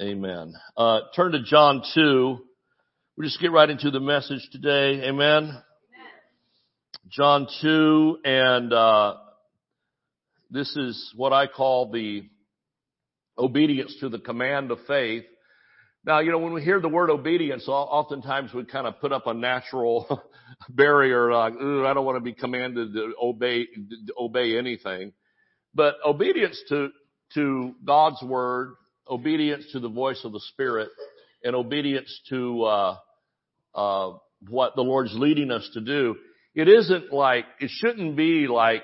Amen. Turn to John 2. We'll just get right into the message today. Amen. Amen. John 2, and this is what I call the obedience to the command of faith. Now, you know, when we hear the word obedience, oftentimes we kind of put up a natural barrier, like, I don't want to be commanded to obey anything. But obedience to God's word, obedience to the voice of the Spirit, and obedience to what the Lord's leading us to do, it shouldn't be like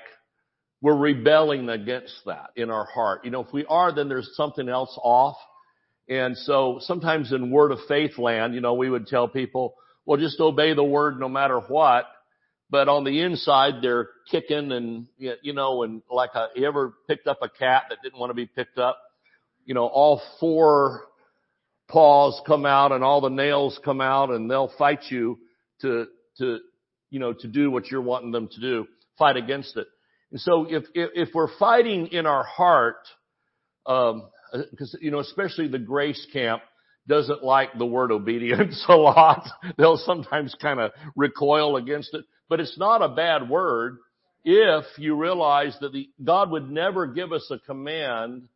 we're rebelling against that in our heart. You know, if we are, then there's something else off. And so sometimes in word of faith land, you know, we would tell people, well, just obey the word no matter what. But on the inside, they're kicking and, you know, and like you ever picked up a cat that didn't want to be picked up? You know, all four paws come out and all the nails come out, and they'll fight you to do what you're wanting them to do, fight against it. And so if we're fighting in our heart, because, you know, especially the grace camp doesn't like the word obedience a lot. They'll sometimes kind of recoil against it. But it's not a bad word if you realize that God would never give us a command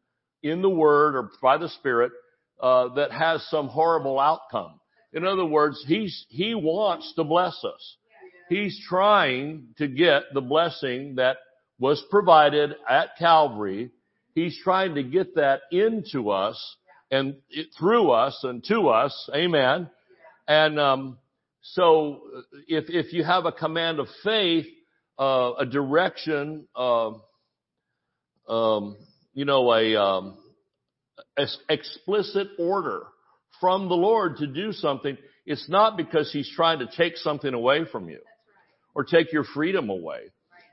in the word or by the Spirit that has some horrible outcome. In other words, He wants to bless us. He's trying to get the blessing that was provided at Calvary. He's trying to get that into us and through us and to us. Amen. And so if you have a command of faith, a direction, an explicit order from the Lord to do something, it's not because He's trying to take something away from you or take your freedom away.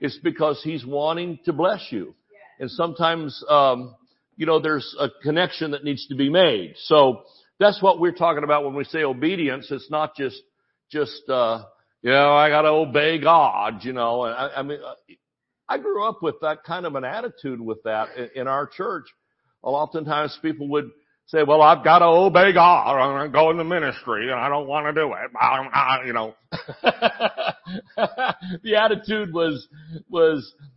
It's because He's wanting to bless you. And sometimes, there's a connection that needs to be made. So that's what we're talking about when we say obedience. It's not just I got to obey God, you know. And I mean, I grew up with that kind of an attitude with that in our church. Oftentimes people would say, well, I've got to obey God. I'm going to go in the ministry and I don't want to do it. The attitude was,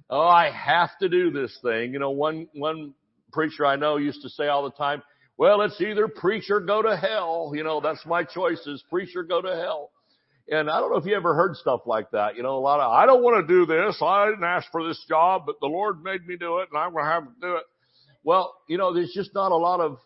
oh, I have to do this thing. You know, one preacher I know used to say all the time, well, it's either preach or go to hell. You know, that's my choice, is preach or go to hell. And I don't know if you ever heard stuff like that. You know, a lot of, I don't want to do this. I didn't ask for this job, but the Lord made me do it and I'm going to have to do it. Well, you know, there's just not a lot of,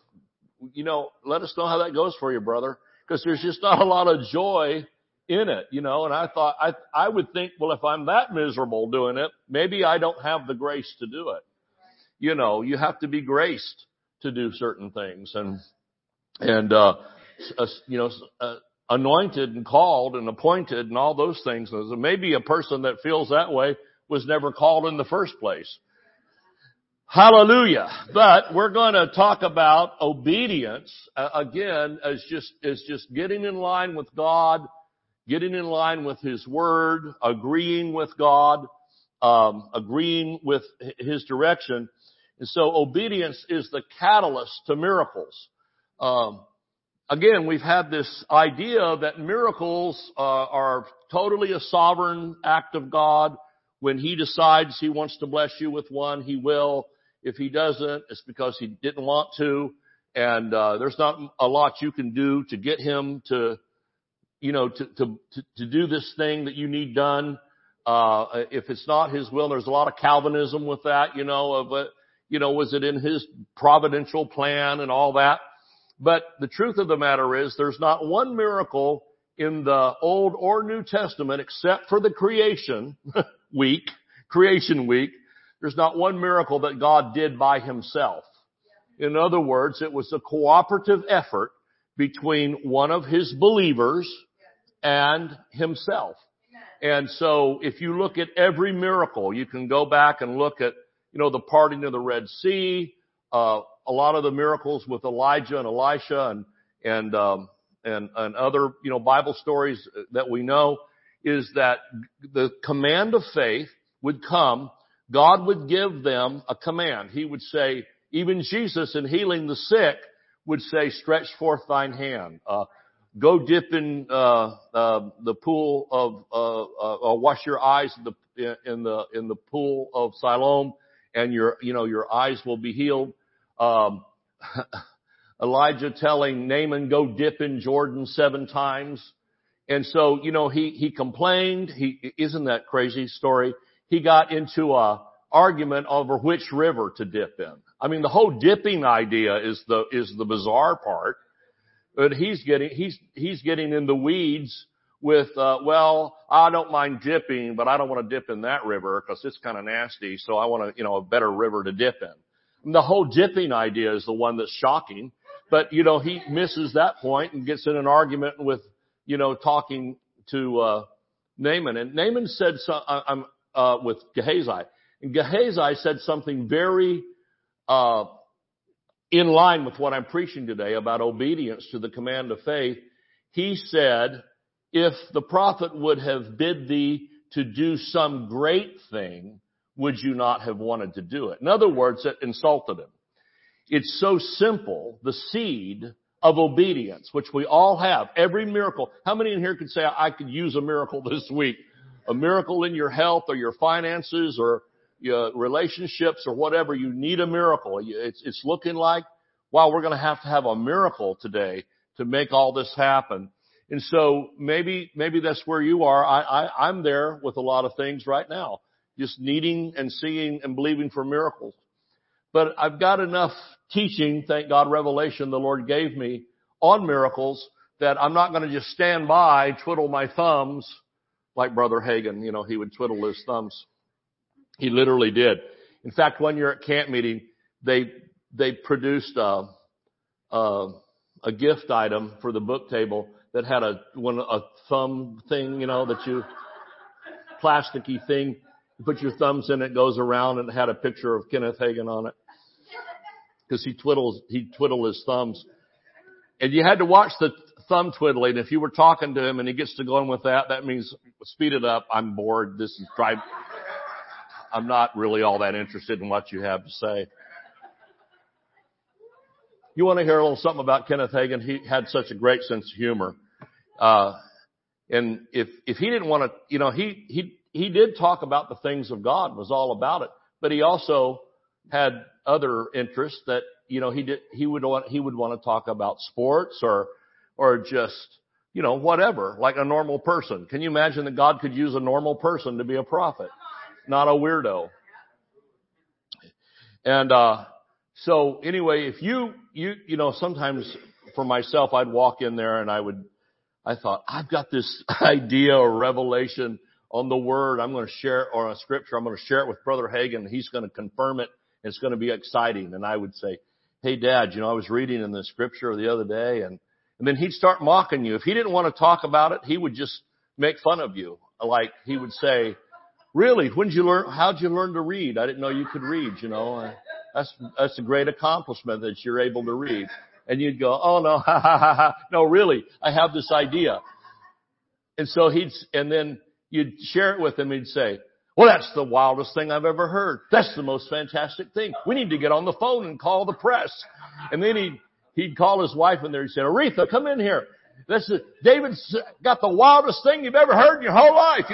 you know, let us know how that goes for you, brother, because there's just not a lot of joy in it, you know. And I thought, I would think, well, if I'm that miserable doing it, maybe I don't have the grace to do it. You know, you have to be graced to do certain things and anointed and called and appointed and all those things. And maybe a person that feels that way was never called in the first place. Hallelujah. But we're going to talk about obedience again as just getting in line with God, getting in line with His Word, agreeing with God, agreeing with His direction. And so obedience is the catalyst to miracles. Again, we've had this idea that miracles are totally a sovereign act of God. When He decides He wants to bless you with one, He will. If He doesn't, it's because He didn't want to. And there's not a lot you can do to get Him to do this thing that you need done. If it's not His will, there's a lot of Calvinism with that, you know, was it in His providential plan and all that? But the truth of the matter is there's not one miracle in the Old or New Testament except for the creation week. There's not one miracle that God did by Himself. In other words, it was a cooperative effort between one of His believers and Himself. And so if you look at every miracle, you can go back and look at, you know, the parting of the Red Sea, a lot of the miracles with Elijah and Elisha and other, you know, Bible stories that we know, is that the command of faith would come. God would give them a command. He would say, even Jesus in healing the sick would say, stretch forth thine hand, go dip in the pool of wash your eyes in the pool of Siloam, and your eyes will be healed. Elijah telling Naaman, go dip in Jordan 7 times. And so, he complained. Isn't that crazy story? He got into a argument over which river to dip in. I mean, the whole dipping idea is the bizarre part. But he's getting in the weeds with, well, I don't mind dipping, but I don't want to dip in that river because it's kind of nasty. So I want to, a better river to dip in. And the whole dipping idea is the one that's shocking. But, he misses that point and gets in an argument with, talking to Naaman. And Naaman said, with Gehazi. And Gehazi said something very in line with what I'm preaching today about obedience to the command of faith. He said, if the prophet would have bid thee to do some great thing, would you not have wanted to do it? In other words, it insulted him. It's so simple, the seed of obedience, which we all have. Every miracle. How many in here could say, I could use a miracle this week? A miracle in your health or your finances or your relationships or whatever. You need a miracle. It's looking like, wow, we're going to have a miracle today to make all this happen. And so maybe that's where you are. I'm there with a lot of things right now, just needing and seeing and believing for miracles. But I've got enough teaching, thank God, revelation the Lord gave me on miracles that I'm not going to just stand by, twiddle my thumbs like Brother Hagin. He would twiddle his thumbs. He literally did. In fact, one year at camp meeting, they produced a gift item for the book table that had a thumb thing, that you plasticky thing. You put your thumbs in, it goes around, and it had a picture of Kenneth Hagin on it because he twiddled his thumbs, and you had to watch the thumb twiddling. If you were talking to him and he gets to going with that, that means speed it up. I'm bored. I'm not really all that interested in what you have to say. You want to hear a little something about Kenneth Hagin? He had such a great sense of humor. And if he didn't want to, he did talk about the things of God, was all about it, but he also had other interests that, he would want to talk about sports or just, whatever, like a normal person. Can you imagine that God could use a normal person to be a prophet, not a weirdo? And, so anyway, if you sometimes for myself, I'd walk in there and I thought, I've got this idea or revelation on the word. I'm going to share it, or on scripture. I'm going to share it with Brother Hagin. He's going to confirm it. It's going to be exciting. And I would say, hey, Dad, I was reading in the scripture the other day. And then he'd start mocking you. If he didn't want to talk about it, he would just make fun of you. Like he would say, really, how'd you learn to read? I didn't know you could read, That's a great accomplishment that you're able to read. And you'd go, oh no, ha ha ha ha. No, really, I have this idea. And so then you'd share it with him. He'd say, well, that's the wildest thing I've ever heard. That's the most fantastic thing. We need to get on the phone and call the press. And then he'd call his wife in there. He'd say, Aretha, come in here. David's got the wildest thing you've ever heard in your whole life,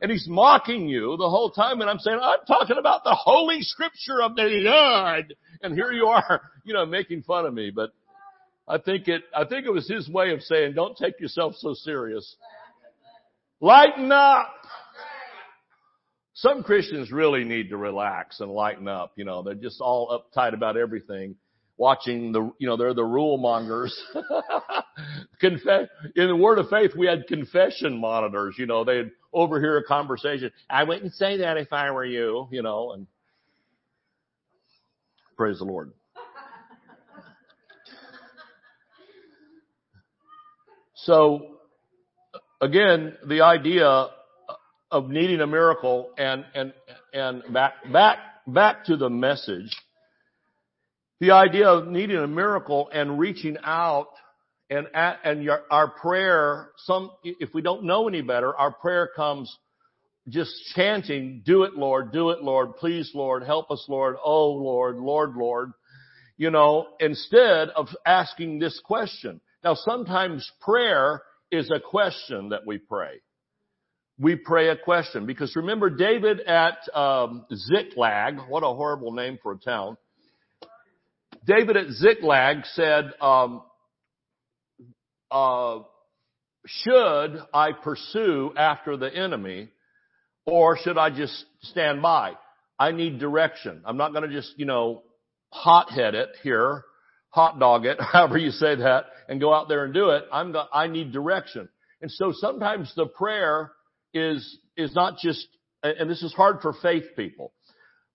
And he's mocking you the whole time. And I'm saying, I'm talking about the Holy Scripture of the Lord. And here you are, making fun of me. But I think it was his way of saying, don't take yourself so serious. Lighten up. Some Christians really need to relax and lighten up. They're just all uptight about everything. Watching they're the rule mongers. In the Word of Faith, we had confession monitors. They'd overhear a conversation. I wouldn't say that if I were you, and praise the Lord. So again, the idea of needing a miracle and back to the message. The idea of needing a miracle and reaching out and our prayer, if we don't know any better, our prayer comes just chanting, do it, Lord, please, Lord, help us, Lord, oh, Lord, Lord, Lord. you know, instead of asking this question. Now, sometimes prayer is a question that we pray. We pray a question because remember David at Ziklag, what a horrible name for a town. David at Ziklag said, should I pursue after the enemy or should I just stand by? I need direction. I'm not going to just, you know, hot-head it here, hot-dog it, however you say that, and go out there and do it. I need direction. And so sometimes the prayer is not just, and this is hard for faith people,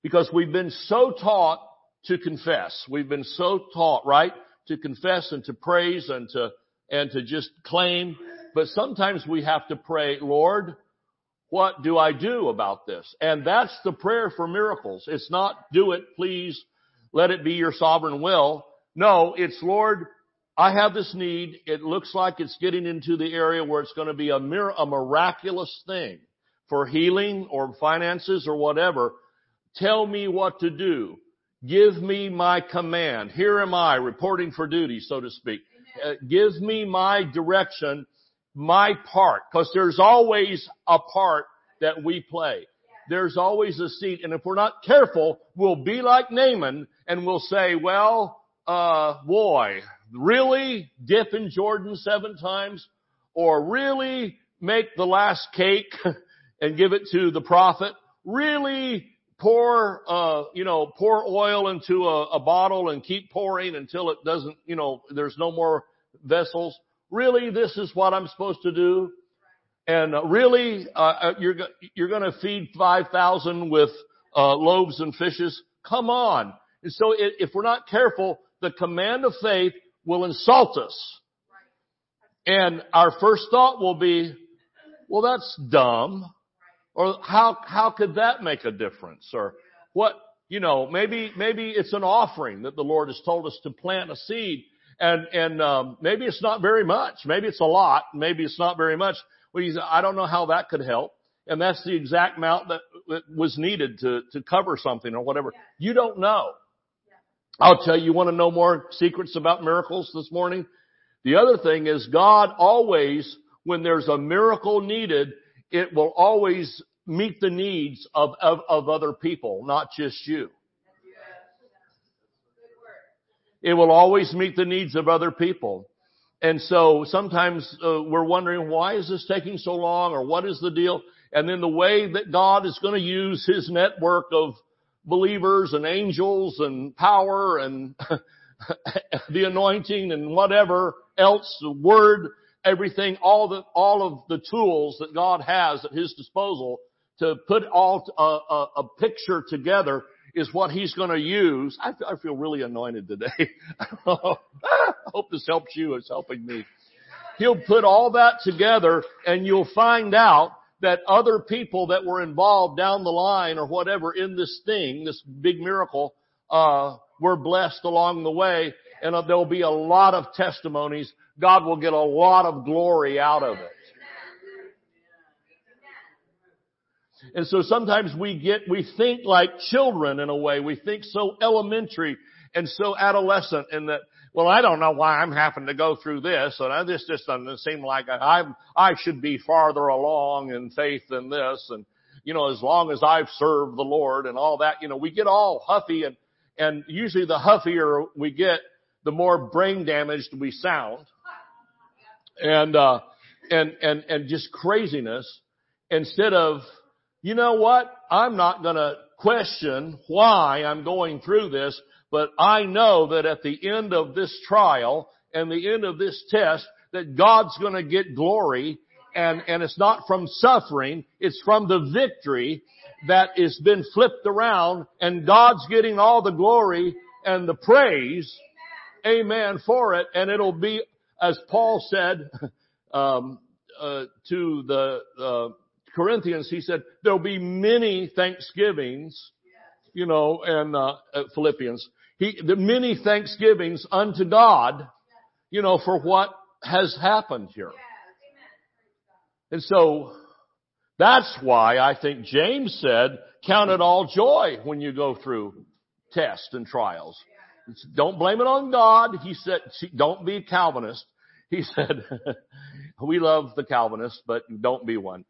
because we've been so taught to confess. We've been so taught, right, to confess and to praise and to just claim. But sometimes we have to pray, Lord, what do I do about this? And that's the prayer for miracles. It's not do it, please, let it be your sovereign will. No, it's Lord, I have this need. It looks like it's getting into the area where it's going to be a miraculous thing for healing or finances or whatever. Tell me what to do. Give me my command. Here am I, reporting for duty, so to speak. Give me my direction, my part, because there's always a part that we play. There's always a seat. And if we're not careful, we'll be like Naaman and we'll say, well, boy, really dip in Jordan 7 times or really make the last cake and give it to the prophet, really pour oil into a bottle and keep pouring until it doesn't, you know, there's no more vessels. Really, this is what I'm supposed to do. And really, you're going to feed 5,000 with loaves and fishes. Come on. And so if we're not careful, the command of faith will insult us. And our first thought will be, well, that's dumb. Or how could that make a difference? Or what, you know, maybe it's an offering that the Lord has told us to plant a seed. And maybe it's not very much. Maybe it's a lot. Maybe it's not very much. Well, you say, I don't know how that could help. And that's the exact amount that was needed to cover something or whatever. You don't know. I'll tell you, you want to know more secrets about miracles this morning? The other thing is God always, when there's a miracle needed, it will always meet the needs of other people, not just you. It will always meet the needs of other people. And so sometimes we're wondering, why is this taking so long or what is the deal? And then the way that God is going to use his network of believers and angels and power and the anointing and whatever else, the word, everything, all of the tools that God has at his disposal to put all a picture together is what he's going to use. I feel really anointed today. I hope this helps you. It's helping me. He'll put all that together and you'll find out that other people that were involved down the line or whatever in this thing, this big miracle, were blessed along the way. And there'll be a lot of testimonies. God will get a lot of glory out of it. And so sometimes we think like children in a way. We think so elementary and so adolescent, and that, well, I don't know why I'm having to go through this, and this just doesn't seem like I should be farther along in faith than this, and, you know, as long as I've served the Lord and all that, you know, we get all huffy, and usually the huffier we get, the more brain damaged we sound, and just craziness, instead of, you know what? I'm not going to question why I'm going through this, but I know that at the end of this trial and the end of this test that God's going to get glory, and it's not from suffering, it's from the victory that has been flipped around, and God's getting all the glory and the praise, amen, for it. And it'll be, as Paul said to the Corinthians, he said, there'll be many thanksgivings, you know, and Philippians, the many thanksgivings unto God, you know, for what has happened here. And so that's why I think James said, count it all joy when you go through tests and trials. Don't blame it on God. He said, don't be a Calvinist. He said, we love the Calvinists, but don't be one.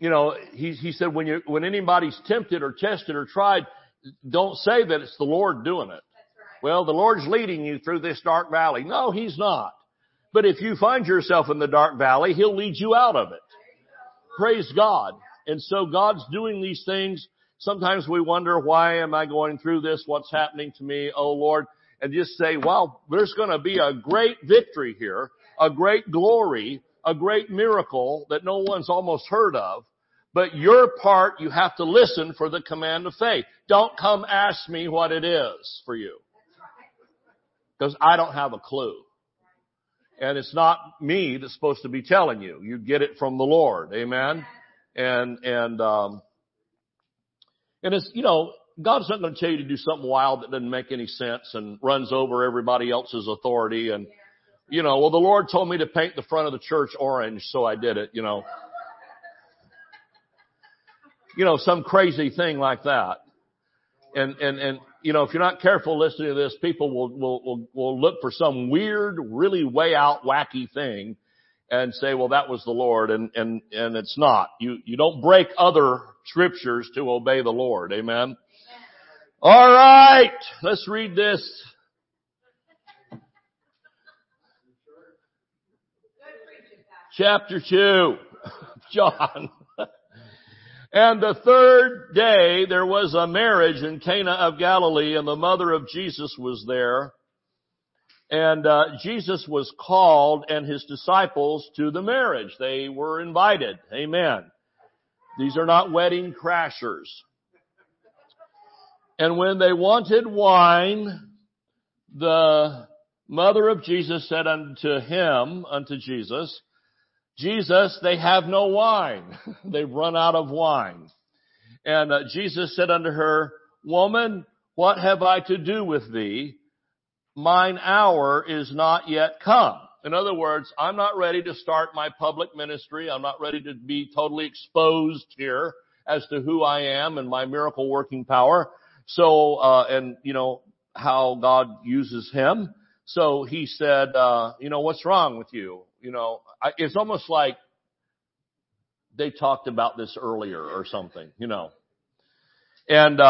He said, when anybody's tempted or tested or tried, don't say that it's the Lord doing it. That's right. Well, the Lord's leading you through this dark valley. No, He's not. But if you find yourself in the dark valley, He'll lead you out of it. Praise God. And so God's doing these things. Sometimes we wonder, why am I going through this? What's happening to me? Oh, Lord. And just say, wow, there's going to be a great victory here, a great glory, a great miracle that no one's almost heard of. But your part, you have to listen for the command of faith. Don't come ask me what it is for you, because I don't have a clue. And it's not me that's supposed to be telling you. You get it from the Lord. Amen. And it's, God's not going to tell you to do something wild that doesn't make any sense and runs over everybody else's authority. And, well, the Lord told me to paint the front of the church orange, so I did it, some crazy thing like that. And, if you're not careful listening to this, people will look for some weird, really way out wacky thing and say, well, that was the Lord. And it's not. You don't break other scriptures to obey the Lord. Amen. All right. Let's read this. Chapter 2, John. And the third day there was a marriage in Cana of Galilee, and the mother of Jesus was there. And Jesus was called and his disciples to the marriage. They were invited. Amen. These are not wedding crashers. And when they wanted wine, the mother of Jesus said unto Jesus, Jesus, they have no wine. They've run out of wine. And Jesus said unto her, Woman, what have I to do with thee? Mine hour is not yet come. In other words, I'm not ready to start my public ministry. I'm not ready to be totally exposed here as to who I am and my miracle working power. So, how God uses him. So he said, what's wrong with you? It's almost like they talked about this earlier or something, And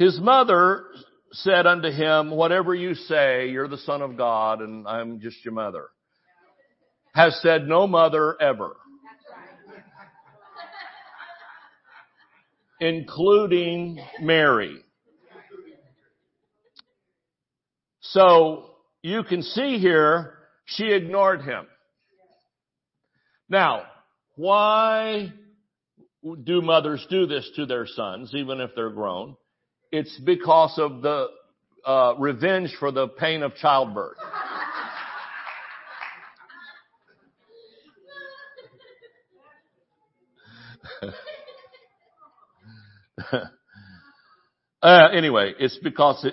his mother said unto him, whatever you say, you're the Son of God, and I'm just your mother. Has said no mother ever. Including Mary. So you can see here, she ignored him. Now, why do mothers do this to their sons, even if they're grown? It's because of the revenge for the pain of childbirth. Anyway, it's because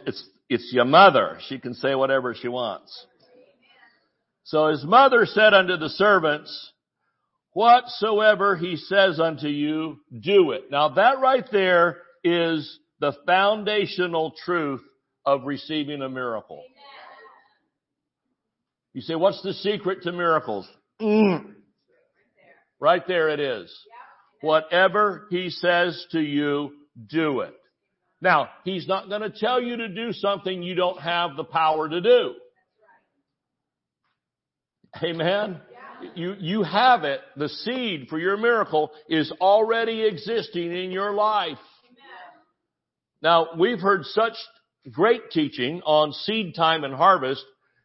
it's your mother. She can say whatever she wants. So his mother said unto the servants, whatsoever he says unto you, do it. Now that right there is the foundational truth of receiving a miracle. You say, what's the secret to miracles? Right there it is. Whatever he says to you, do it. Now, he's not going to tell you to do something you don't have the power to do. Amen? You have it. The seed for your miracle is already existing in your life. Now, we've heard such great teaching on seed time and harvest,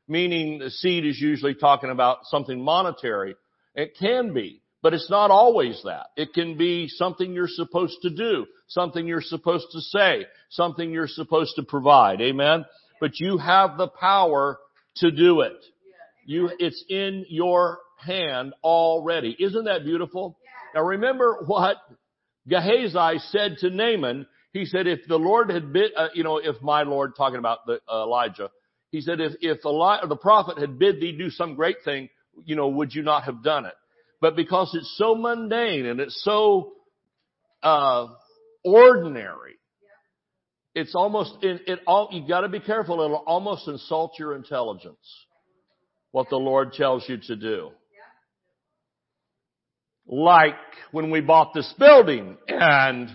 meaning the seed is usually talking about something monetary. It can be. But it's not always that. It can be something you're supposed to do, something you're supposed to say, something you're supposed to provide. Amen? But you have the power to do it. It's in your hand already. Isn't that beautiful? Now remember what Gehazi said to Naaman. He said, if the Lord had bid, if my Lord, talking about Elijah, he said, if the prophet had bid thee do some great thing, would you not have done it? But because it's so mundane and it's so ordinary, It's almost, you got to be careful. It'll almost insult your intelligence, what the Lord tells you to do. Like when we bought this building and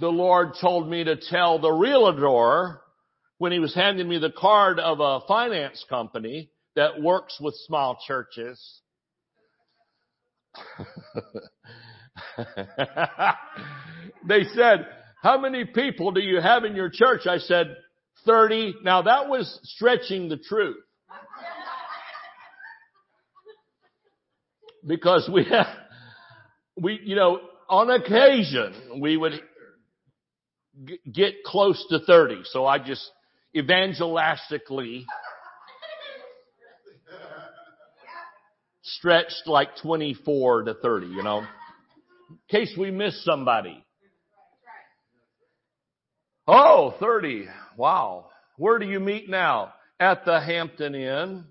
the Lord told me to tell the realtor when he was handing me the card of a finance company that works with small churches. They said, how many people do you have in your church? I said, 30. Now that was stretching the truth. Because on occasion we would get close to 30. So I just evangelistically stretched like 24 to 30, in case we miss somebody. Oh, 30. Wow. Where do you meet now? At the Hampton Inn.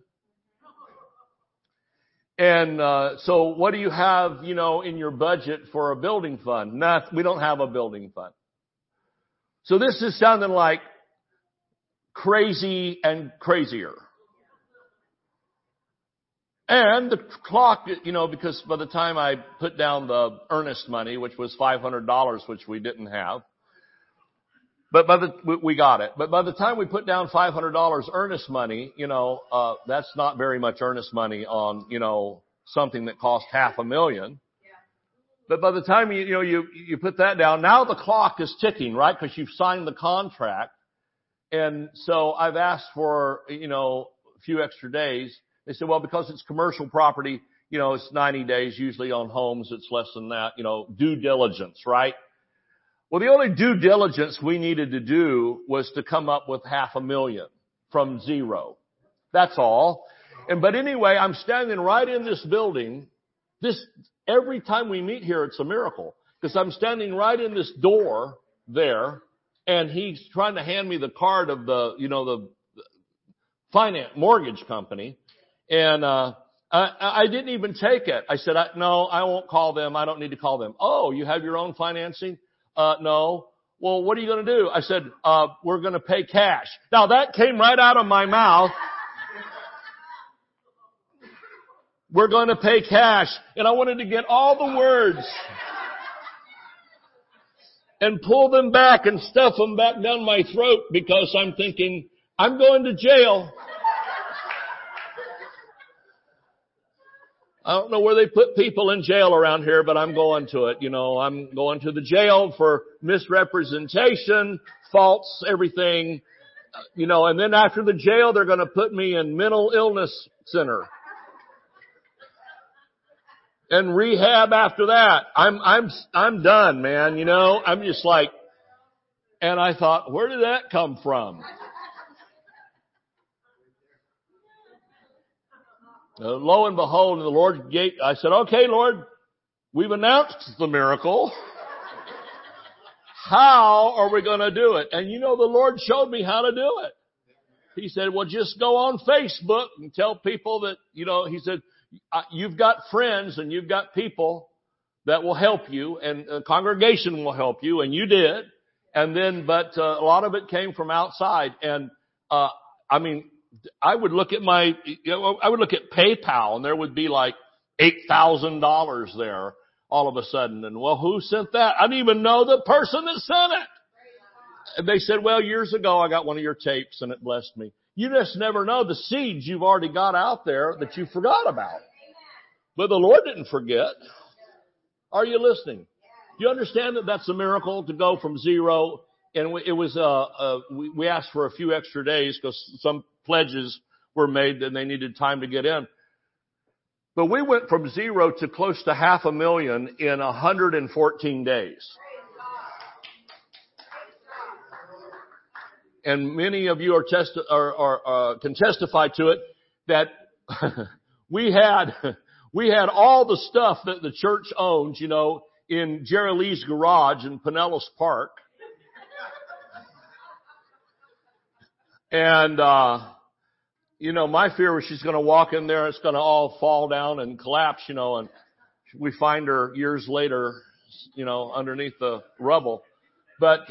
And so what do you have, in your budget for a building fund? We don't have a building fund. So this is sounding like crazy and crazier. And the clock, because by the time I put down the earnest money, which was $500, which we didn't have, but we got it. But by the time we put down $500 earnest money, that's not very much earnest money on, something that cost $500,000. Yeah. But by the time you put that down, now the clock is ticking, right? Because you've signed the contract. And so I've asked for, a few extra days. They said, well, because it's commercial property, it's 90 days. Usually on homes, it's less than that, due diligence, right? Well, the only due diligence we needed to do was to come up with $500,000 from zero. That's all. But anyway, I'm standing right in this building. Every time we meet here, it's a miracle because I'm standing right in this door there and he's trying to hand me the card of the mortgage company. And, I didn't even take it. I said, no, I won't call them. I don't need to call them. Oh, you have your own financing? No. Well, what are you going to do? I said, we're going to pay cash. Now that came right out of my mouth. We're going to pay cash. And I wanted to get all the words and pull them back and stuff them back down my throat because I'm thinking, I'm going to jail. I don't know where they put people in jail around here, but I'm going to it. I'm going to the jail for misrepresentation, false everything, and then after the jail, they're going to put me in mental illness center and rehab after that. I'm done, man. I'm just like, and I thought, where did that come from? Lo and behold, the Lord gave, I said, okay, Lord, we've announced the miracle. How are we going to do it? And the Lord showed me how to do it. He said, well, just go on Facebook and tell people that, he said, you've got friends and you've got people that will help you and the congregation will help you. And you did. And then, but a lot of it came from outside. And, I would look at PayPal and there would be like $8,000 there all of a sudden. And well, who sent that? I didn't even know the person that sent it. And they said, well, years ago, I got one of your tapes and it blessed me. You just never know the seeds you've already got out there that you forgot about. But the Lord didn't forget. Are you listening? Do you understand that that's a miracle to go from zero? And it was, we asked for a few extra days because some pledges were made and they needed time to get in. But we went from zero to close to $500,000 in 114 days. And many of you can testify to it that we had all the stuff that the church owns, in Jerry Lee's garage in Pinellas Park. And, my fear was she's going to walk in there, it's going to all fall down and collapse, and we find her years later, underneath the rubble. But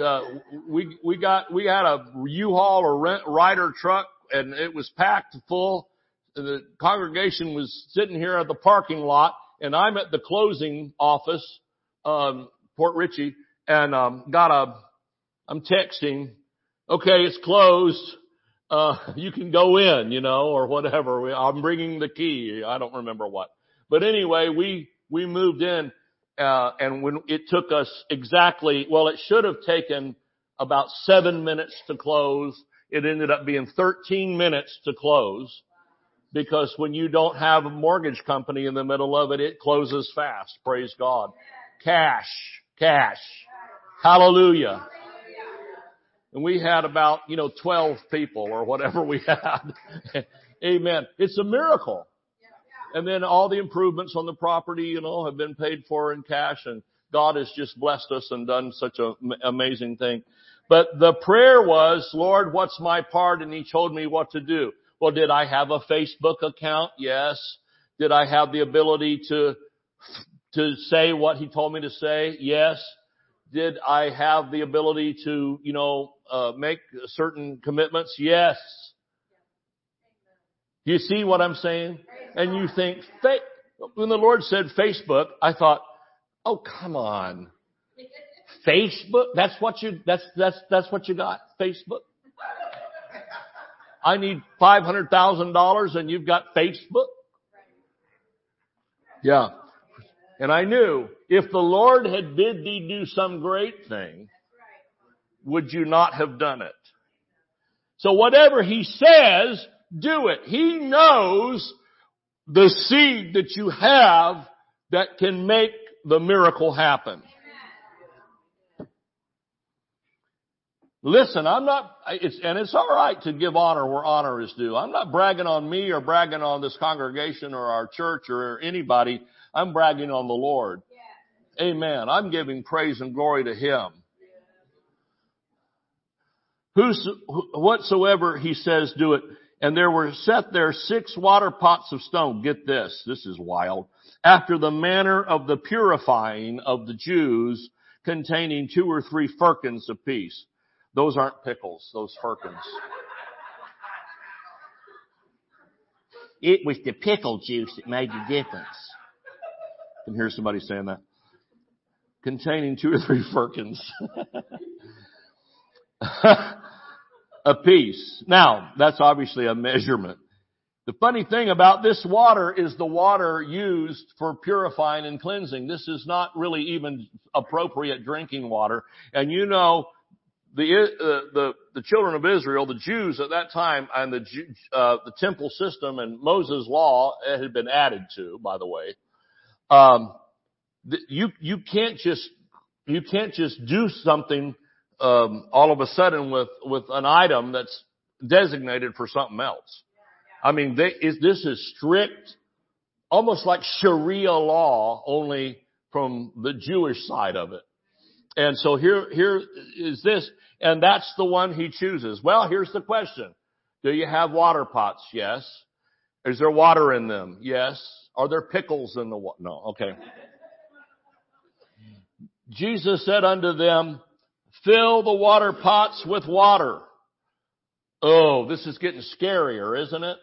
we had a U-Haul or rider truck, and it was packed full. The congregation was sitting here at the parking lot, and I'm at the closing office, Port Richey, and I'm texting, okay, it's closed. You can go in, you know, or whatever. I'm bringing the key. I don't remember what. But anyway, we moved in. And when it took us exactly, well, it should have taken about 7 minutes to close. It ended up being 13 minutes to close, because when you don't have a mortgage company in the middle of it, it closes fast. Praise God. Cash. Hallelujah. And we had about, 12 people or whatever we had. Amen. It's a miracle. And then all the improvements on the property, have been paid for in cash, and God has just blessed us and done such an amazing thing. But the prayer was, Lord, what's my part? And He told me what to do. Well, did I have a Facebook account? Yes. Did I have the ability to say what He told me to say? Yes. Did I have the ability to, make certain commitments? Yes. You see what I'm saying? And you think, when the Lord said Facebook, I thought, oh, come on. Facebook? That's what you got. Facebook? I need $500,000 and you've got Facebook? Yeah. And I knew if the Lord had bid thee do some great thing, would you not have done it? So whatever He says, do it. He knows the seed that you have that can make the miracle happen. Amen. Listen, it's all right to give honor where honor is due. I'm not bragging on me or bragging on this congregation or our church or anybody. I'm bragging on the Lord. Yeah. Amen. I'm giving praise and glory to Him. Yeah. Whatsoever He says, do it. And there were set there 6 water pots of stone. Get this. This is wild. After the manner of the purifying of the Jews, containing 2 or 3 firkins apiece. Those aren't pickles, those firkins. It was the pickle juice that made the difference. I can hear somebody saying that. Containing 2 or 3 firkins. A piece. Now, that's obviously a measurement. The funny thing about this water is the water used for purifying and cleansing. This is not really even appropriate drinking water. And the children of Israel, the Jews at that time, and the temple system and Moses' law, it had been added to, by the way. You can't just do something all of a sudden with an item that's designated for something else. I mean, this is strict, almost like Sharia law, only from the Jewish side of it. And so here is this, and that's the one He chooses. Well, here's the question. Do you have water pots? Yes. Is there water in them? Yes. Are there pickles in the water? No. Okay. Jesus said unto them, fill the water pots with water. Oh, this is getting scarier, isn't it?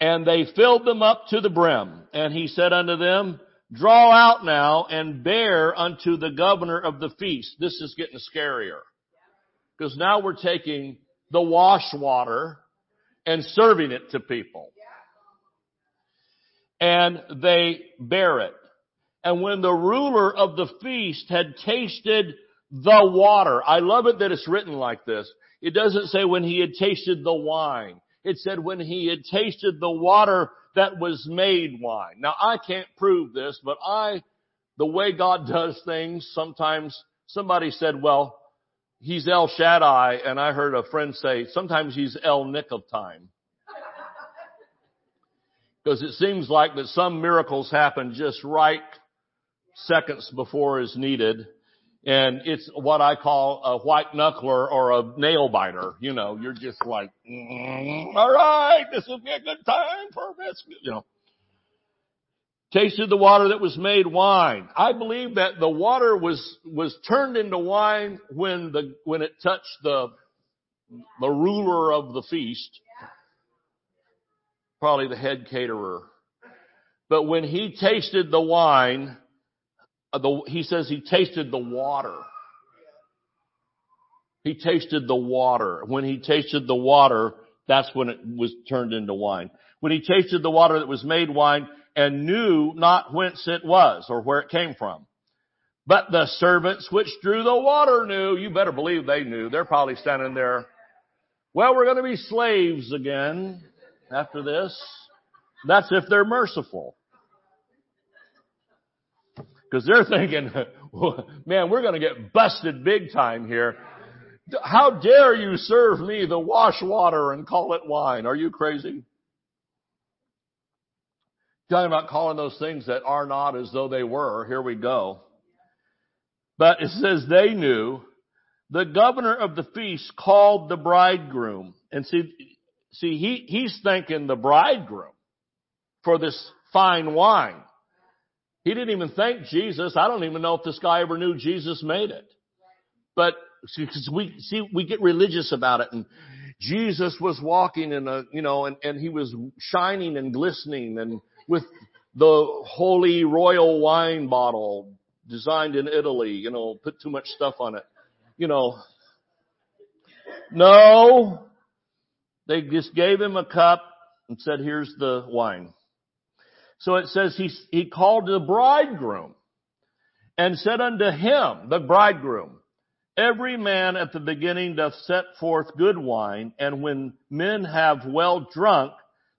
And they filled them up to the brim. And He said unto them, draw out now and bear unto the governor of the feast. This is getting scarier. Because now we're taking the wash water and serving it to people. And they bear it. And when the ruler of the feast had tasted the water. I love it that it's written like this. It doesn't say when he had tasted the wine. It said when he had tasted the water that was made wine. Now, I can't prove this, but the way God does things, sometimes somebody said, well, He's El Shaddai. And I heard a friend say, sometimes He's El Nick of Time. Because it seems like that some miracles happen just right seconds before is needed. And it's what I call a white knuckler or a nail biter. You're just like, all right, this will be a good time for a biscuit. tasted the water that was made wine. I believe that the water was turned into wine when it touched the ruler of the feast, probably the head caterer. But when he tasted the wine, he says he tasted the water. He tasted the water. When he tasted the water, that's when it was turned into wine. When he tasted the water that was made wine and knew not whence it was or where it came from. But the servants which drew the water knew. You better believe they knew. They're probably standing there. Well, we're going to be slaves again after this. That's if they're merciful. Because they're thinking, man, we're going to get busted big time here. How dare you serve me the wash water and call it wine? Are you crazy? Talking about calling those things that are not as though they were. Here we go. But it says they knew. The governor of the feast called the bridegroom. And see, he's thanking the bridegroom for this fine wine. He didn't even thank Jesus. I don't even know if this guy ever knew Jesus made it. But because we get religious about it, and Jesus was walking and he was shining and glistening and with the holy royal wine bottle designed in Italy, put too much stuff on it, No, they just gave him a cup and said, here's the wine. So it says he called the bridegroom and said unto him, the bridegroom, every man at the beginning doth set forth good wine, and when men have well drunk,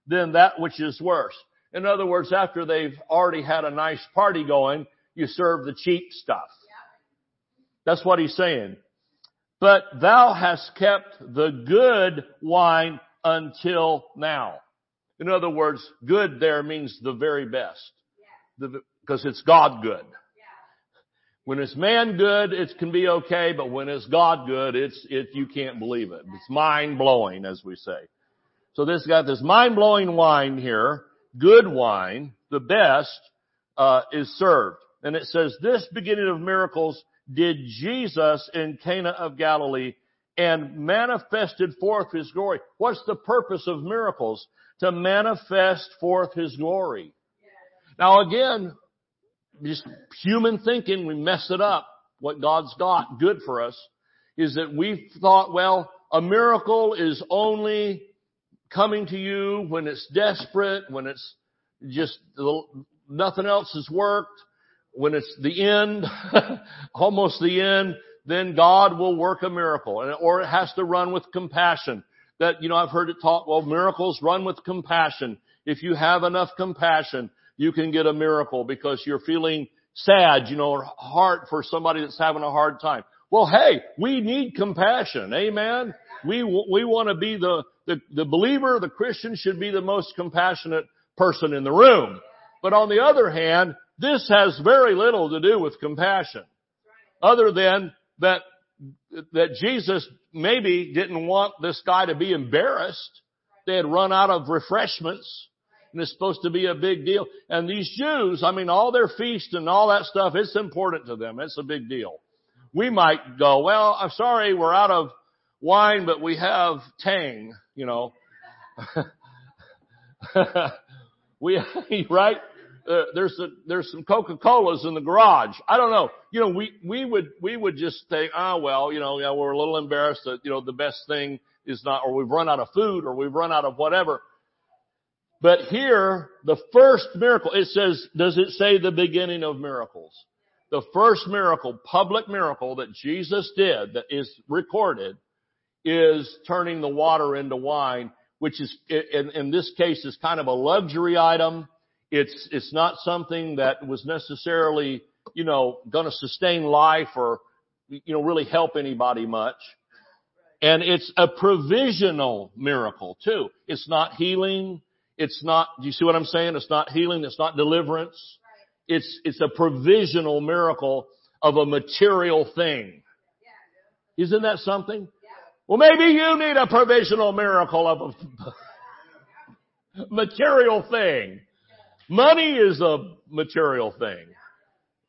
then that which is worse. In other words, after they've already had a nice party going, you serve the cheap stuff. That's what he's saying. But thou hast kept the good wine until now. In other words, good there means the very best, because it's God good. When it's man good, it can be okay, but when it's God good, you can't believe it. It's mind-blowing, as we say. So this got this mind-blowing wine here, good wine, the best, is served. And it says, this beginning of miracles did Jesus in Cana of Galilee and manifested forth his glory. What's the purpose of miracles? To manifest forth his glory. Now again, just human thinking, we mess it up. What God's got good for us is that we thought, well, a miracle is only coming to you when it's desperate, when it's just nothing else has worked, when it's the end, almost the end, then God will work a miracle. Or it has to run with compassion. That, I've heard it taught, well, miracles run with compassion. If you have enough compassion, you can get a miracle because you're feeling sad, or hard for somebody that's having a hard time. Well, hey, we need compassion. Amen. We want to be the believer. The Christian should be the most compassionate person in the room. But on the other hand, this has very little to do with compassion other than that Jesus maybe didn't want this guy to be embarrassed. They had run out of refreshments. And it's supposed to be a big deal. And these Jews, all their feast and all that stuff, it's important to them. It's a big deal. We might go, well, I'm sorry, we're out of wine, but we have tang, right? There's some Coca-Colas in the garage. I don't know. We would just think, we're a little embarrassed that, the best thing is not, or we've run out of food or we've run out of whatever. But here, the first miracle, does it say the beginning of miracles? The first miracle, public miracle that Jesus did that is recorded is turning the water into wine, which is, in this case, is kind of a luxury item. It's not something that was necessarily, going to sustain life or, really help anybody much. And it's a provisional miracle too. It's not healing. It's not, do you see what I'm saying? It's not healing. It's not deliverance. Right. It's a provisional miracle of a material thing. Yeah. Isn't that something? Yeah. Well, maybe you need a provisional miracle of a material thing. Money is a material thing.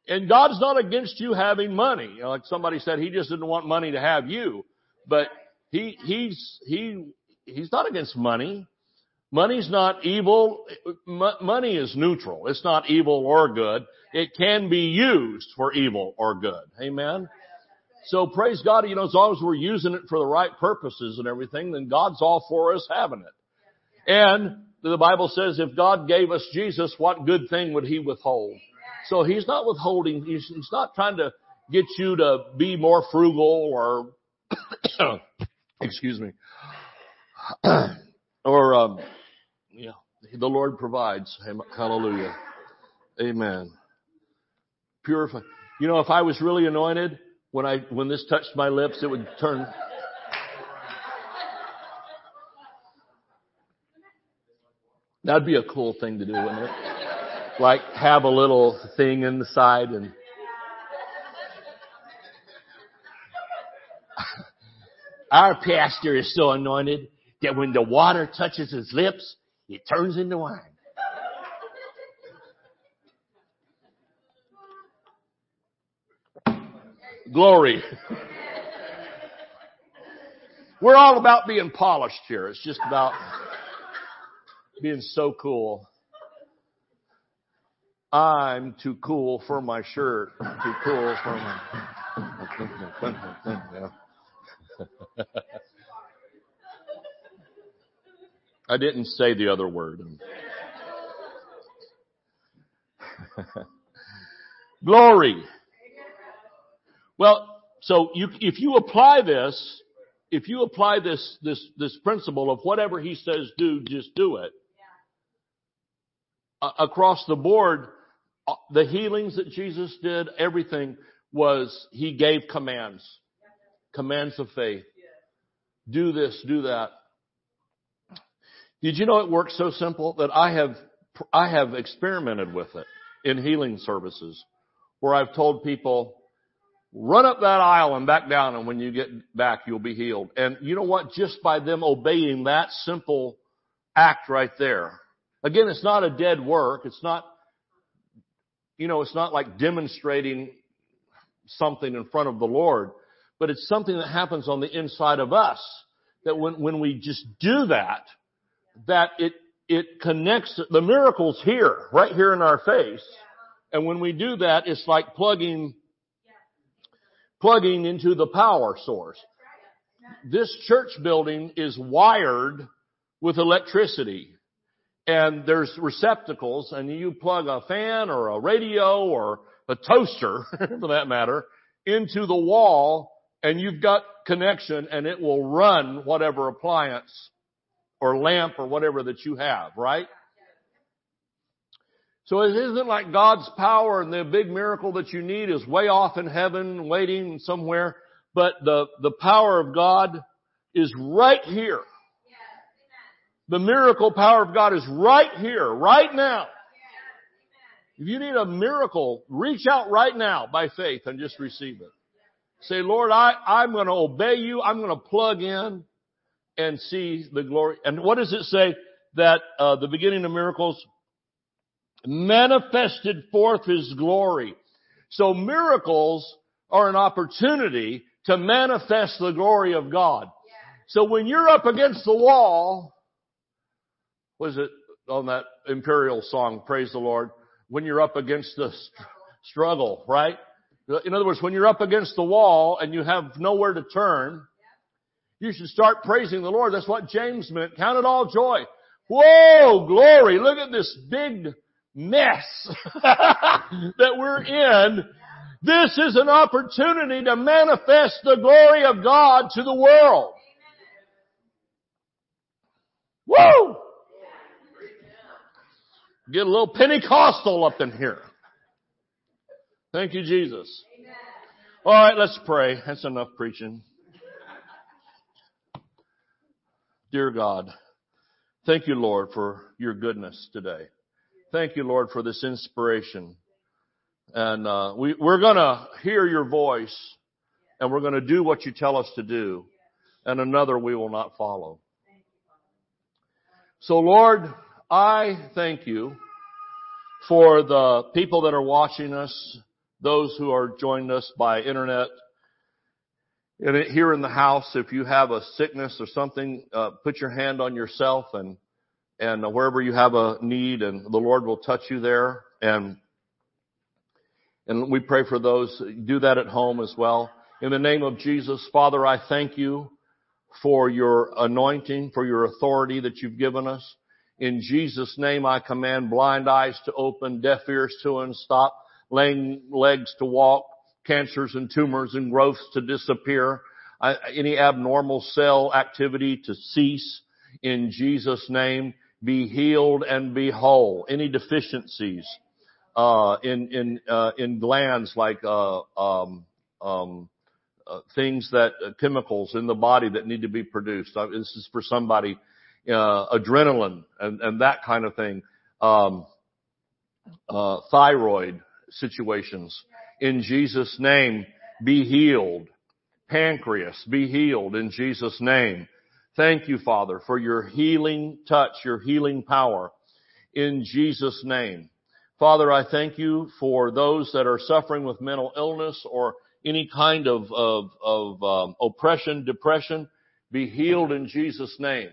And God's not against you having money. You know, like somebody said, he just didn't want money to have you. But he's not against money. Money's not evil. Money is neutral. It's not evil or good. It can be used for evil or good. Amen. So praise God, you know, as long as we're using it for the right purposes and everything, then God's all for us having it. And the Bible says if God gave us Jesus, what good thing would he withhold? So he's not withholding. He's not trying to get you to be more frugal or, excuse me, or, you know, the Lord provides. Hallelujah. Amen. Purify. You know, if I was really anointed, when this touched my lips, it would turn. That'd be a cool thing to do, wouldn't it? Like have a little thing in the side and our pastor is so anointed that when the water touches his lips, it turns into wine. Glory. We're all about being polished here. It's just about being so cool. I'm too cool for my shirt. I'm too cool for my... I didn't say the other word. Glory. Well, so if you apply this principle of whatever he says do, just do it. Yeah. Across the board, the healings that Jesus did, everything was he gave commands. Yeah. Commands of faith. Yeah. Do this, do that. Did you know it works so simple that I have experimented with it in healing services where I've told people, run up that aisle and back down, and when you get back, you'll be healed. And you know what? Just by them obeying that simple act right there. Again, it's not a dead work. It's not, you know, it's not like demonstrating something in front of the Lord, but it's something that happens on the inside of us that when we just do that, that it connects. The miracle's here, right here in our face. And when we do that, it's like plugging into the power source. This church building is wired with electricity, and there's receptacles, and you plug a fan or a radio or a toaster, for that matter, into the wall, and you've got connection, and it will run whatever appliance or lamp or whatever that you have, right? So it isn't like God's power and the big miracle that you need is way off in heaven, waiting somewhere. But the power of God is right here. The miracle power of God is right here, right now. If you need a miracle, reach out right now by faith and just receive it. Say, Lord, I'm going to obey you. I'm going to plug in and see the glory. And what does it say? That the beginning of miracles... manifested forth his glory. So miracles are an opportunity to manifest the glory of God. Yeah. So when you're up against the wall, was it on that Imperial song, Praise the Lord, when you're up against the struggle, right? In other words, when you're up against the wall and you have nowhere to turn, you should start praising the Lord. That's what James meant. Count it all joy. Whoa, glory. Look at this big mess that we're in. This is an opportunity to manifest the glory of God to the world. Woo! Get a little Pentecostal up in here. Thank you, Jesus. All right, let's pray. That's enough preaching. Dear God, thank you, Lord, for your goodness today. Thank you, Lord, for this inspiration. And we're going to hear your voice, and we're going to do what you tell us to do, and another we will not follow. So, Lord, I thank you for the people that are watching us, those who are joining us by internet, and here in the house, if you have a sickness or something, put your hand on yourself and wherever you have a need, and the Lord will touch you there. And we pray for those. Do that at home as well. In the name of Jesus, Father, I thank you for your anointing, for your authority that you've given us. In Jesus' name, I command blind eyes to open, deaf ears to unstop, legs to walk, cancers and tumors and growths to disappear, any abnormal cell activity to cease. In Jesus' name, be healed and be whole. Any deficiencies in glands like things that chemicals in the body that need to be produced. This is for somebody, adrenaline and that kind of thing, thyroid situations. In Jesus' name, be healed. Pancreas, be healed in Jesus' name. Thank you, Father, for your healing touch, your healing power in Jesus' name. Father, I thank you for those that are suffering with mental illness or any kind of oppression, depression. Be healed in Jesus' name.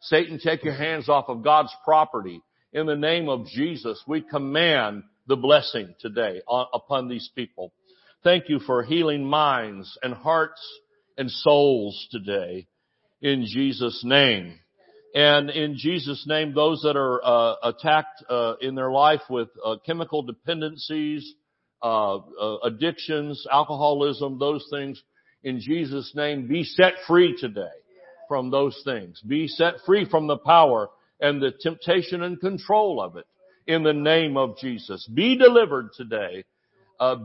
Satan, take your hands off of God's property. In the name of Jesus, we command the blessing today upon these people. Thank you for healing minds and hearts and souls today in Jesus' name. And in Jesus' name, those that are attacked in their life with chemical dependencies, addictions, alcoholism, those things, in Jesus' name, be set free today from those things. Be set free from the power and the temptation and control of it in the name of Jesus. Be delivered today.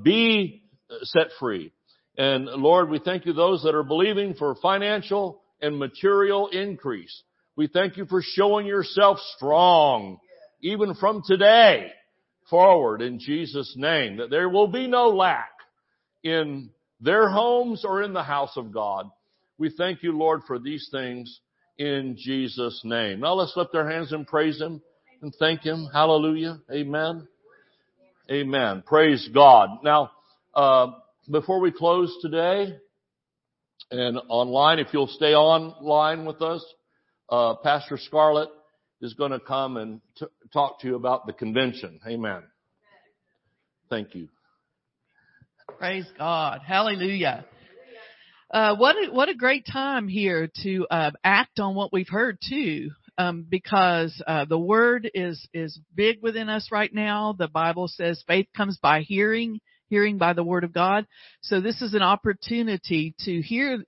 Be set free. And Lord, we thank you those that are believing for financial and material increase. We thank you for showing yourself strong, even from today forward in Jesus' name, that there will be no lack in their homes or in the house of God. We thank you, Lord, for these things in Jesus' name. Now let's lift our hands and praise Him and thank Him. Hallelujah. Amen. Amen. Praise God. Now, before we close today and online, if you'll stay online with us, Pastor Scarlett is going to come and talk to you about the convention. Amen. Thank you. Praise God. Hallelujah. What a great time here to act on what we've heard too, because the word is big within us right now. The Bible says faith comes by hearing, hearing by the word of God. So this is an opportunity to hear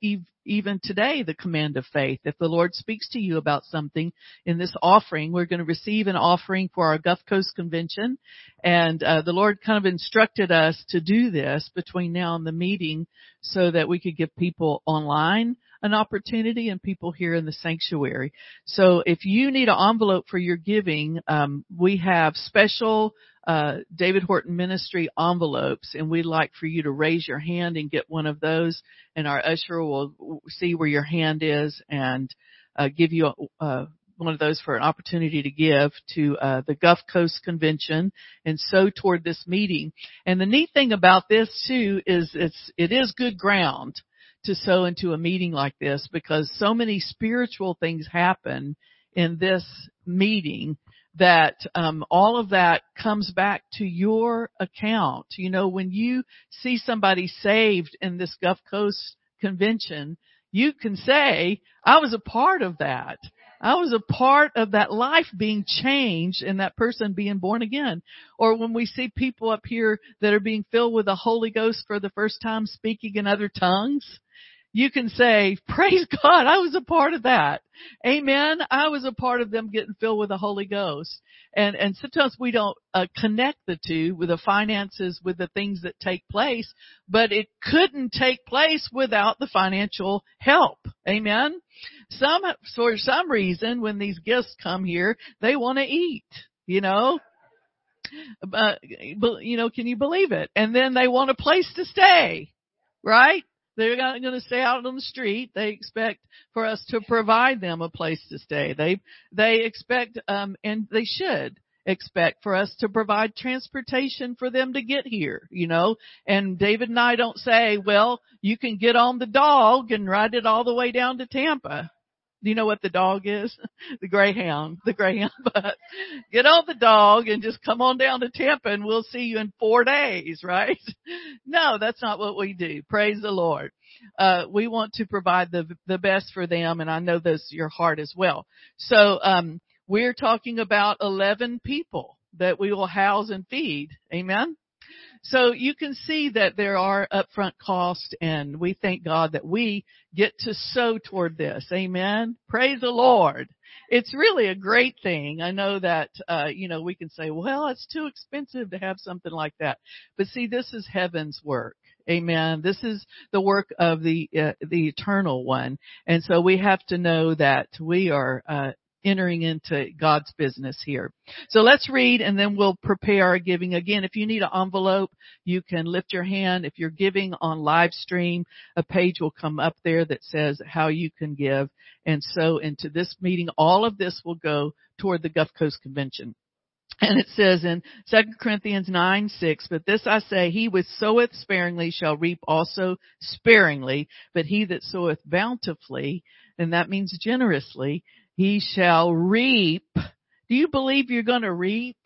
even today, the command of faith. If the Lord speaks to you about something in this offering, we're going to receive an offering for our Gulf Coast Convention. And the Lord kind of instructed us to do this between now and the meeting so that we could give people online an opportunity and people here in the sanctuary. So if you need an envelope for your giving, we have special David Horton Ministry envelopes, and we'd like for you to raise your hand and get one of those, and our usher will see where your hand is and give you one of those for an opportunity to give to the Gulf Coast Convention and so toward this meeting. And the neat thing about this too is it is good ground to sow into a meeting like this, because so many spiritual things happen in this meeting that all of that comes back to your account. You know, when you see somebody saved in this Gulf Coast Convention, you can say, I was a part of that. I was a part of that life being changed and that person being born again. Or when we see people up here that are being filled with the Holy Ghost for the first time, speaking in other tongues, you can say, praise God, I was a part of that. Amen. I was a part of them getting filled with the Holy Ghost. And sometimes we don't connect the two with the finances, with the things that take place, but it couldn't take place without the financial help. Amen. For some reason, when these gifts come here, they want to eat, you know. Can you believe it? And then they want a place to stay, right? They're not going to stay out on the street. They expect for us to provide them a place to stay. They expect, and they should expect for us to provide transportation for them to get here, you know. And David and I don't say, well, you can get on the dog and ride it all the way down to Tampa. Do you know what the dog is? The greyhound. But get on the dog and just come on down to Tampa and we'll see you in 4 days, right? No, that's not what we do. Praise the Lord. We want to provide the best for them, and I know that's your heart as well. So, we're talking about 11 people that we will house and feed. Amen. So you can see that there are upfront costs, and we thank God that we get to sow toward this. Amen. Praise the Lord. It's really a great thing. I know that, we can say, well, it's too expensive to have something like that. But see, this is heaven's work. Amen. This is the work of the eternal one. And so we have to know that we are, entering into God's business here. So let's read, and then we'll prepare our giving. Again, if you need an envelope, you can lift your hand. If you're giving on live stream, a page will come up there that says how you can give. And so into this meeting, all of this will go toward the Gulf Coast Convention. And it says in 2 Corinthians 9:6, but this I say, he which soweth sparingly shall reap also sparingly, but he that soweth bountifully, and that means generously, he shall reap. Do you believe you're going to reap?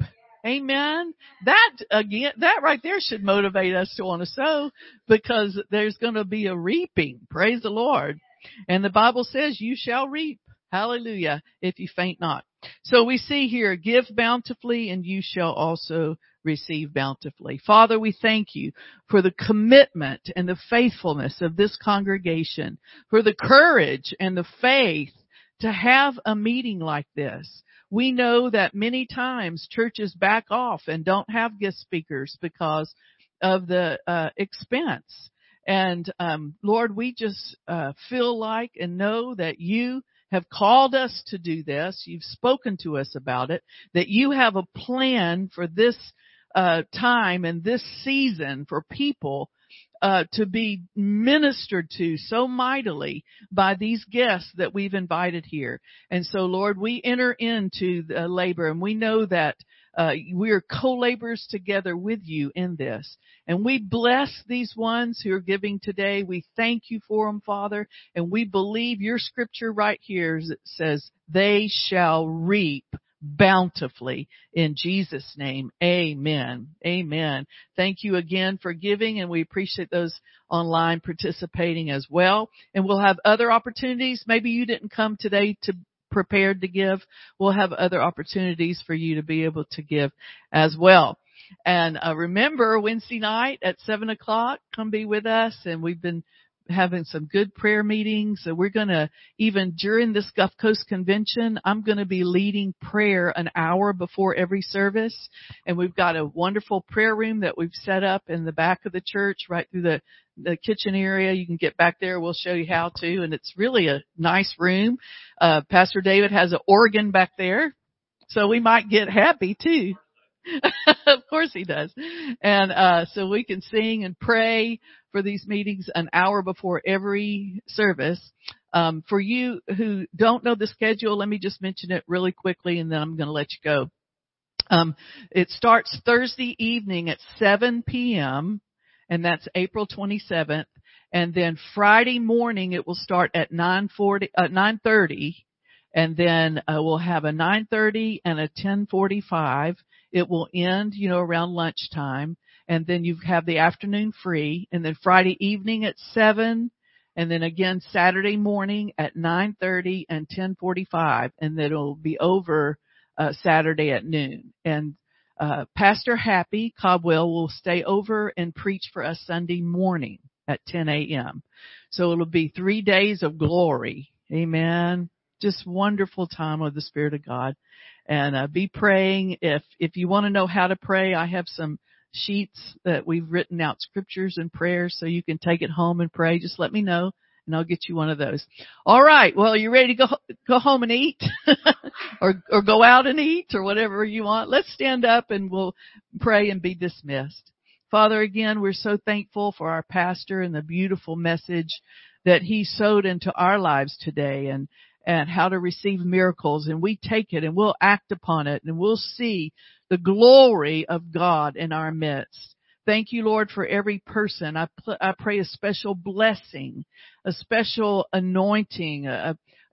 Amen. That right there should motivate us to want to sow, because there's going to be a reaping. Praise the Lord. And the Bible says you shall reap. Hallelujah. If you faint not. So we see here, give bountifully and you shall also receive bountifully. Father, we thank you for the commitment and the faithfulness of this congregation, for the courage and the faith to have a meeting like this. We know that many times churches back off and don't have guest speakers because of the expense. And Lord, we just feel like and know that you have called us to do this. You've spoken to us about it, that you have a plan for this time and this season for people to be ministered to so mightily by these guests that we've invited here. And so, Lord, we enter into the labor, and we know that we are co-laborers together with you in this. And we bless these ones who are giving today. We thank you for them, Father. And we believe your scripture right here says, they shall reap bountifully, in Jesus' name. Amen. Amen. Thank you again for giving, and we appreciate those online participating as well. And we'll have other opportunities. Maybe you didn't come today to prepared to give. We'll have other opportunities for you to be able to give as well. And remember, Wednesday night at 7:00, come be with us. And we've been having some good prayer meetings. So we're going to, even during this Gulf Coast Convention, I'm going to be leading prayer an hour before every service. And we've got a wonderful prayer room that we've set up in the back of the church, right through the kitchen area. You can get back there. We'll show you how to. And it's really a nice room. Pastor David has an organ back there. So we might get happy too. Of course he does. And so we can sing and pray for these meetings an hour before every service. For you who don't know the schedule, let me just mention it really quickly, and then I'm going to let you go. It starts Thursday evening at 7 p.m., and that's April 27th. And then Friday morning, it will start at 9:30, and then we'll have a 9:30 and a 10:45. It will end, around lunchtime, and then you have the afternoon free, and then Friday evening at 7, and then again Saturday morning at 9:30 and 10:45, and then it'll be over Saturday at noon. And Pastor Happy Cobwell will stay over and preach for us Sunday morning at 10 a.m. So it'll be 3 days of glory. Amen. Just wonderful time of the Spirit of God. And be praying. If you want to know how to pray, I have some sheets that we've written out scriptures and prayers, so you can take it home and pray. Just let me know, and I'll get you one of those. All right. Well, you ready to go home and eat or go out and eat or whatever you want? Let's stand up and we'll pray and be dismissed. Father, again, we're so thankful for our pastor and the beautiful message that he sowed into our lives today. And and how to receive miracles, and we take it and we'll act upon it and we'll see the glory of God in our midst. Thank you, Lord, for every person. I pray a special blessing, a special anointing,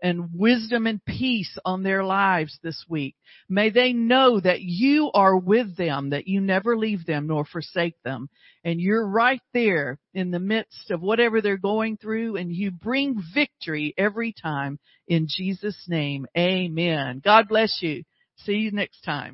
and wisdom and peace on their lives this week. May they know that you are with them, that you never leave them nor forsake them. And you're right there in the midst of whatever they're going through, and you bring victory every time. In Jesus' name, amen. God bless you. See you next time.